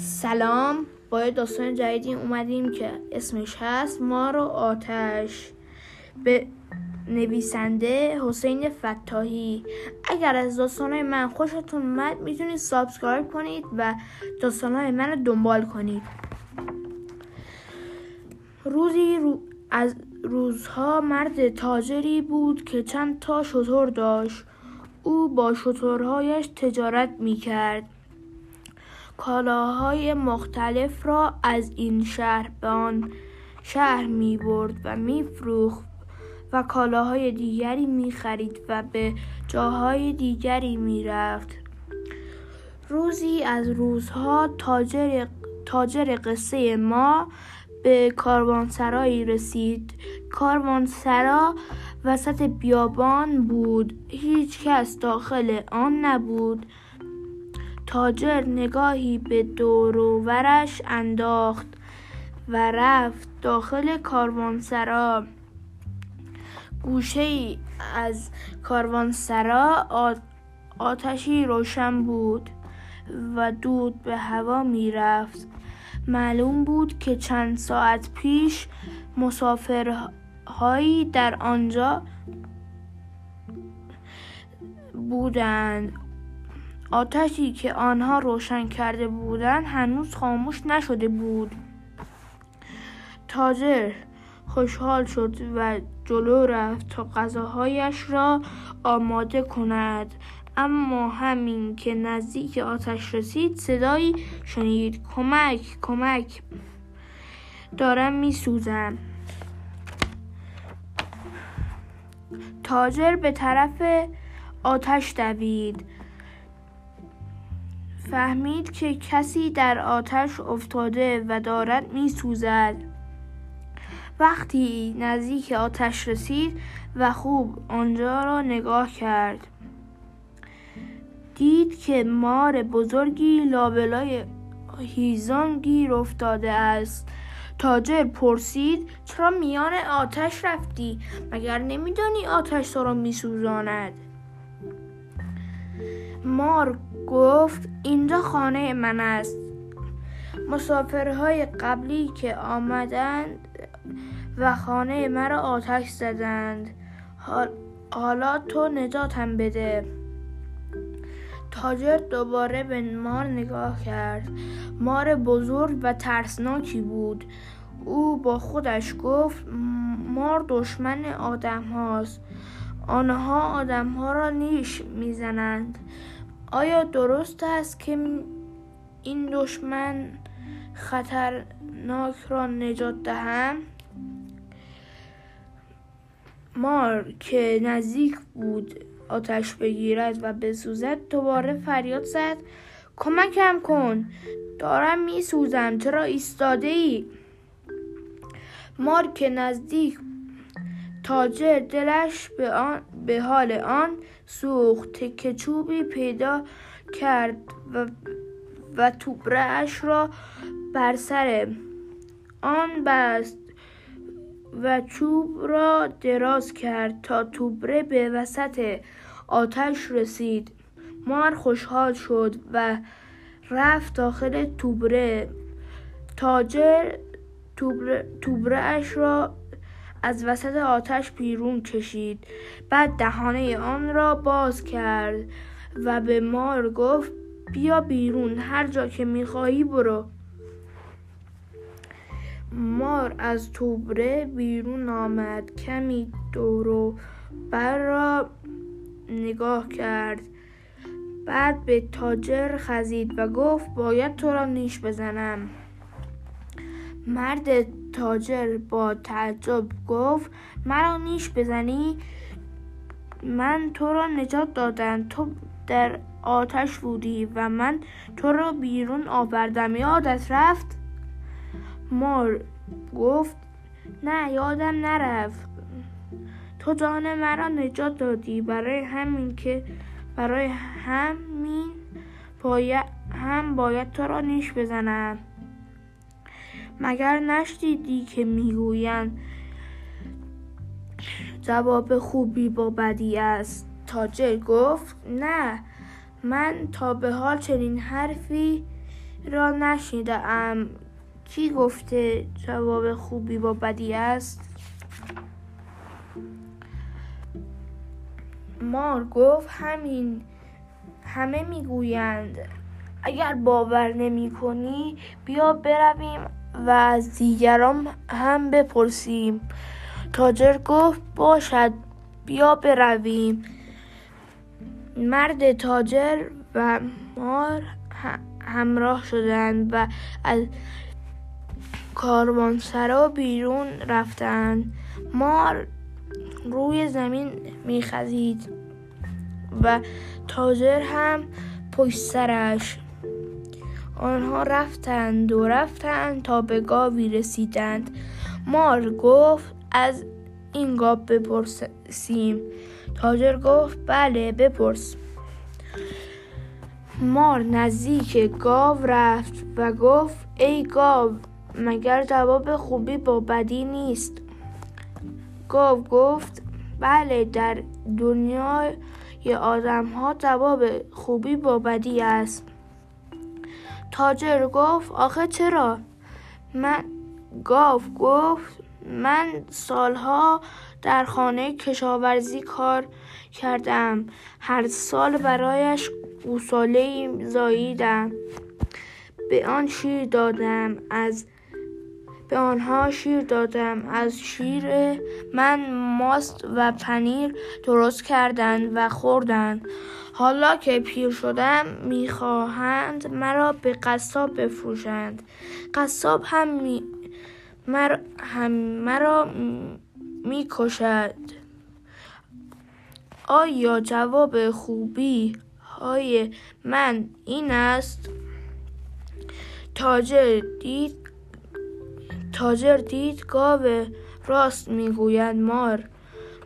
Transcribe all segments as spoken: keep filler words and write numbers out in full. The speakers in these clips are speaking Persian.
سلام، با داستان جدیدی اومدیم که اسمش هست ما رو آتش، به نویسنده حسین فتاحی. اگر از داستانهای من خوشتون اومد میتونید سابسکرایب کنید و داستانهای من رو دنبال کنید. روزی رو... از روزها مرد تاجری بود که چند تا شتر داشت. او با شترهایش تجارت میکرد، کالاهای مختلف را از این شهر به آن شهر می برد و می فروخت و کالاهای دیگری می خرید و به جاهای دیگری می رفت. روزی از روزها تاجر, تاجر قصه ما به کاروانسرایی رسید. کاروانسرا وسط بیابان بود، هیچ کس داخل آن نبود. تاجر نگاهی به دور و برش انداخت و رفت داخل کاروانسرا. گوشه‌ای از کاروانسرا آتشی روشن بود و دود به هوا می رفت. معلوم بود که چند ساعت پیش مسافرهایی در آنجا بودند. آتشی که آنها روشن کرده بودند هنوز خاموش نشده بود. تاجر خوشحال شد و جلو رفت تا غذاهایش را آماده کند. اما همین که نزدیک آتش رسید صدایی شنید: کمک کمک، دارم می سوزم. تاجر به طرف آتش دوید. فهمید که کسی در آتش افتاده و دارد می سوزد. وقتی نزدیک آتش رسید و خوب آنجا را نگاه کرد، دید که مار بزرگی لابلای هیزم گیر افتاده است. تاجر پرسید: چرا میان آتش رفتی؟ مگر نمیدانی آتش تو را میسوزاند؟ مار گفت: اینجا خانه من است. مسافرهای قبلی که آمدند و خانه مرا آتش زدند، حالا تو نجاتم بده. تاجر دوباره به مار نگاه کرد. مار بزرگ و ترسناکی بود. او با خودش گفت: مار دشمن آدم هاست. آنها آدم ها را نیش میزنند. آیا درست است که این دشمن خطرناک را نجات دهم؟ مار که نزدیک بود آتش بگیرد و بسوزد دوباره فریاد زد: کمکم کن، دارم می سوزم، چرا ایستاده ای؟ مار که نزدیک، تاجر دلش به, آن، به حال آن سوخت. تکه چوبی پیدا کرد و, و توبره اش را بر سر آن بست و چوب را دراز کرد تا توبره به وسط آتش رسید. مار خوشحال شد و رفت داخل توبره. تاجر توبره, توبره اش را از وسط آتش بیرون کشید. بعد دهانه آن را باز کرد و به مار گفت: بیا بیرون، هر جا که میخواهی برو. مار از توبره بیرون آمد، کمی دور و بر را نگاه کرد. بعد به تاجر خزید و گفت: باید تو را نیش بزنم. مرد تاجر با تعجب گفت: مرا نیش بزنی؟ من تو را نجات دادم. تو در آتش بودی و من تو را بیرون آوردم، یادت رفت؟ مار گفت: نه، یادم نرفت. تو جان مرا نجات دادی، برای همین که برای همین باید هم باید تو را نیش بزنم. مگر نشنیدی که میگویند جواب خوبی با بدی است؟ تاجر گفت: نه، من تا به حال چنین حرفی را نشنیدم. کی گفته جواب خوبی با بدی است؟ مار گفت همین همه میگویند. اگر باور نمی کنی بیا برویم و از دیگران هم بپرسیم. تاجر گفت باشد بیا برویم. مرد تاجر و مار همراه شدند و از کاروانسرا بیرون رفتند. مار روی زمین میخزید و تاجر هم پشت سرش. آنها رفتند و رفتند تا به گاوی رسیدند. مار گفت از این گاو بپرسیم. تاجر گفت بله بپرس. مار نزدیک گاو رفت و گفت ای گاو مگر جواب خوبی با بدی نیست؟ گاو گفت بله، در دنیای آدم ها جواب خوبی با بدی است. تاجر گفت آخه چرا؟ من گاو گفت من سالها در خانه کشاورزی کار کردم. هر سال برایش گوساله‌ای زاییدم. به آن شیر دادم از به آنها شیر دادم از شیر من ماست و پنیر درست کردند و خوردند. حالا که پیر شدم میخواهند مرا به قصاب بفروشند. قصاب هم می... مر... هم مرا میکشد. آیا جواب خوبی های من این است؟ تاجر دید تاجر دید گاو راست میگوید. مار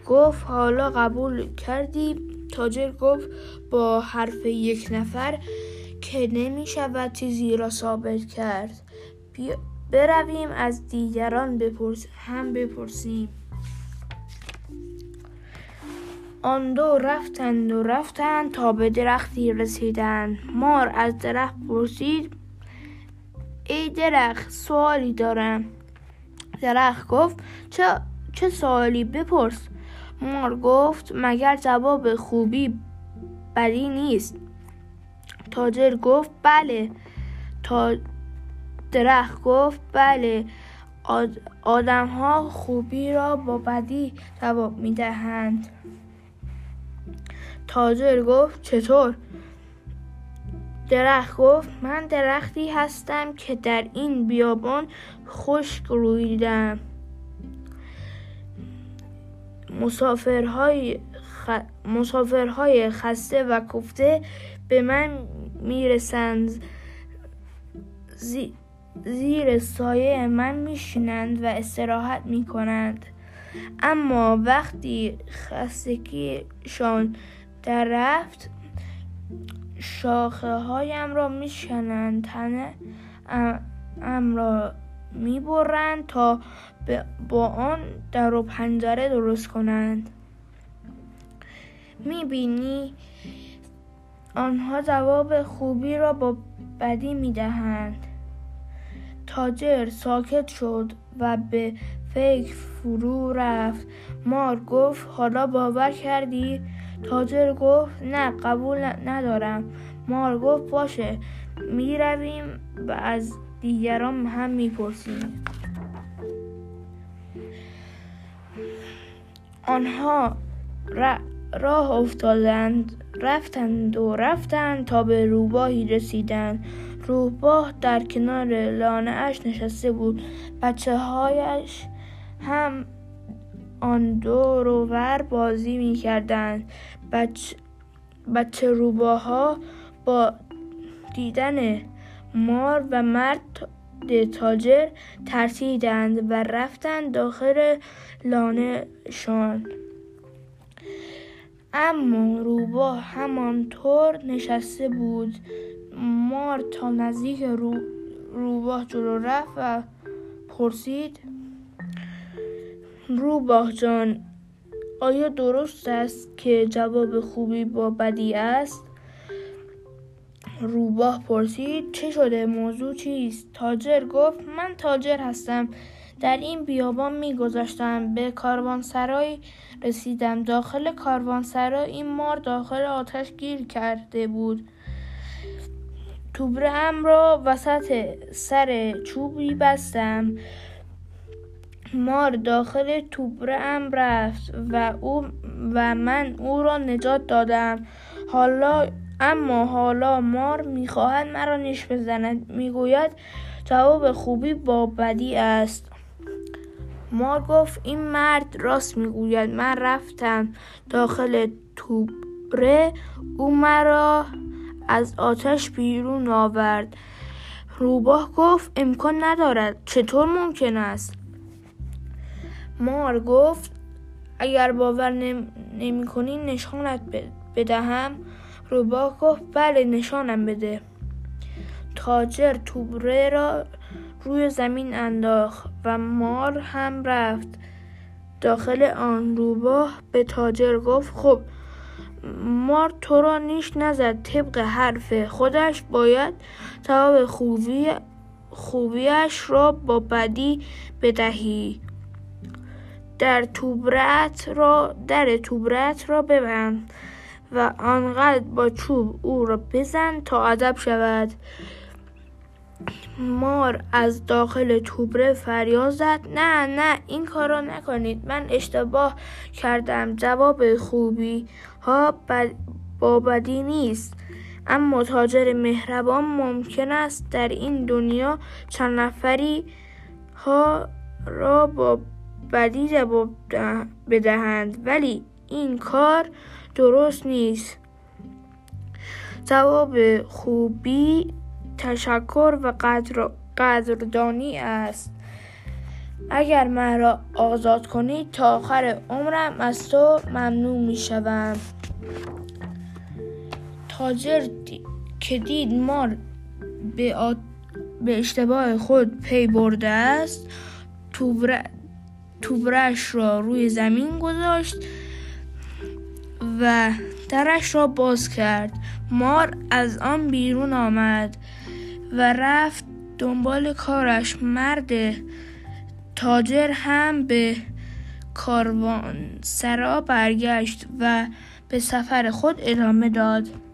گفت حالا قبول کردی؟ تاجر گفت با حرف یک نفر که نمیشود چیزی را ثابت کرد. برویم از دیگران بپرس هم بپرسیم. آن دو رفتند و رفتند تا به درختی رسیدند. مار از درخت پرسید ای درخت سوالی دارم. درخت گفت چه چه سوالی؟ بپرس. مار گفت مگر جواب خوبی بدی نیست؟ تاجر گفت بله. تا درخت گفت بله، آد... آدم ها خوبی را با بدی جواب می دهند. تاجر گفت چطور؟ درخت گفت من درختی هستم که در این بیابان خشک رویدم. مسافرهای, خ... مسافرهای خسته و کوفته به من میرسند، زی... زیر سایه من میشینند و استراحت میکنند. اما وقتی خستگیشان در رفت شاخه هایم را میشکنند، تنه ام را میبرند تا با آن در و پنجره درست کنند. میبینی آنها جواب خوبی را با بدی میدهند. تاجر ساکت شد و به فکر فرو رفت. مار گفت حالا باور کردی؟ تاجر گفت نه قبول ندارم. مار گفت باشه می رویم و از دیگران هم می پرسیم. آنها را راه افتادند، رفتند و رفتند تا به روباهی رسیدند. روباه در کنار لانه اش نشسته بود. بچه هایش هم آن دور و بر بازی می کردند. بچه, بچه روباها با دیدن مار و مرد تاجر ترسیدند و رفتند داخل لانه شان. اما روباه همانطور نشسته بود. مار تا نزدیک رو... روباه جلو رفت و پرسید روباه جان آیا درست است که جواب خوبی با بدی است؟ روباه پرسید چه شده؟ موضوع چیست؟ تاجر گفت من تاجر هستم. در این بیابان می‌گذشتم، به کاروانسرای رسیدم. داخل کاروانسرا این مار داخل آتش گیر کرده بود. توبرم را وسط سر چوبی بستم. مار داخل توبرم رفت و او و من او را نجات دادم. حالا اما حالا مار می‌خواهد مرا نیش بزند. میگوید جواب خوبی با بدی است. مار گفت این مرد راست میگوید. من رفتم داخل توبره، او مرا از آتش بیرون آورد. روباه گفت امکان ندارد، چطور ممکن است؟ مار گفت اگر باور نمی کنی نشانت بدهم. روباه گفت بله نشانم بده. تاجر توبره را روی زمین انداخت و مار هم رفت داخل آن. روباه به تاجر گفت خب مار تو را نیش نزد، طبق حرف خودش باید جواب خوبی خوبیش را با بدی بدهی. در توبرت را در توبرت را ببند و آنقدر با چوب او را بزن تا ادب شود. مار از داخل توبره فریاد زد نه نه این کار را نکنید، من اشتباه کردم، جواب خوبی ها با بدی نیست. اما تاجر مهربان ممکن است در این دنیا چند نفری ها را با بدی جواب بدهند، ولی این کار درست نیست. جواب خوبی تشکر و قدر قدردانی است. اگر من را آزاد کنی تا آخر عمرم از تو ممنون می شوم. تاجر دی... که دید مار به, آ... به اشتباه خود پی برده است، توبر... توبرش را روی زمین گذاشت و درش را باز کرد. مار از آن بیرون آمد و رفت دنبال کارش. مرد تاجر هم به کاروانسرا برگشت و به سفر خود ادامه داد.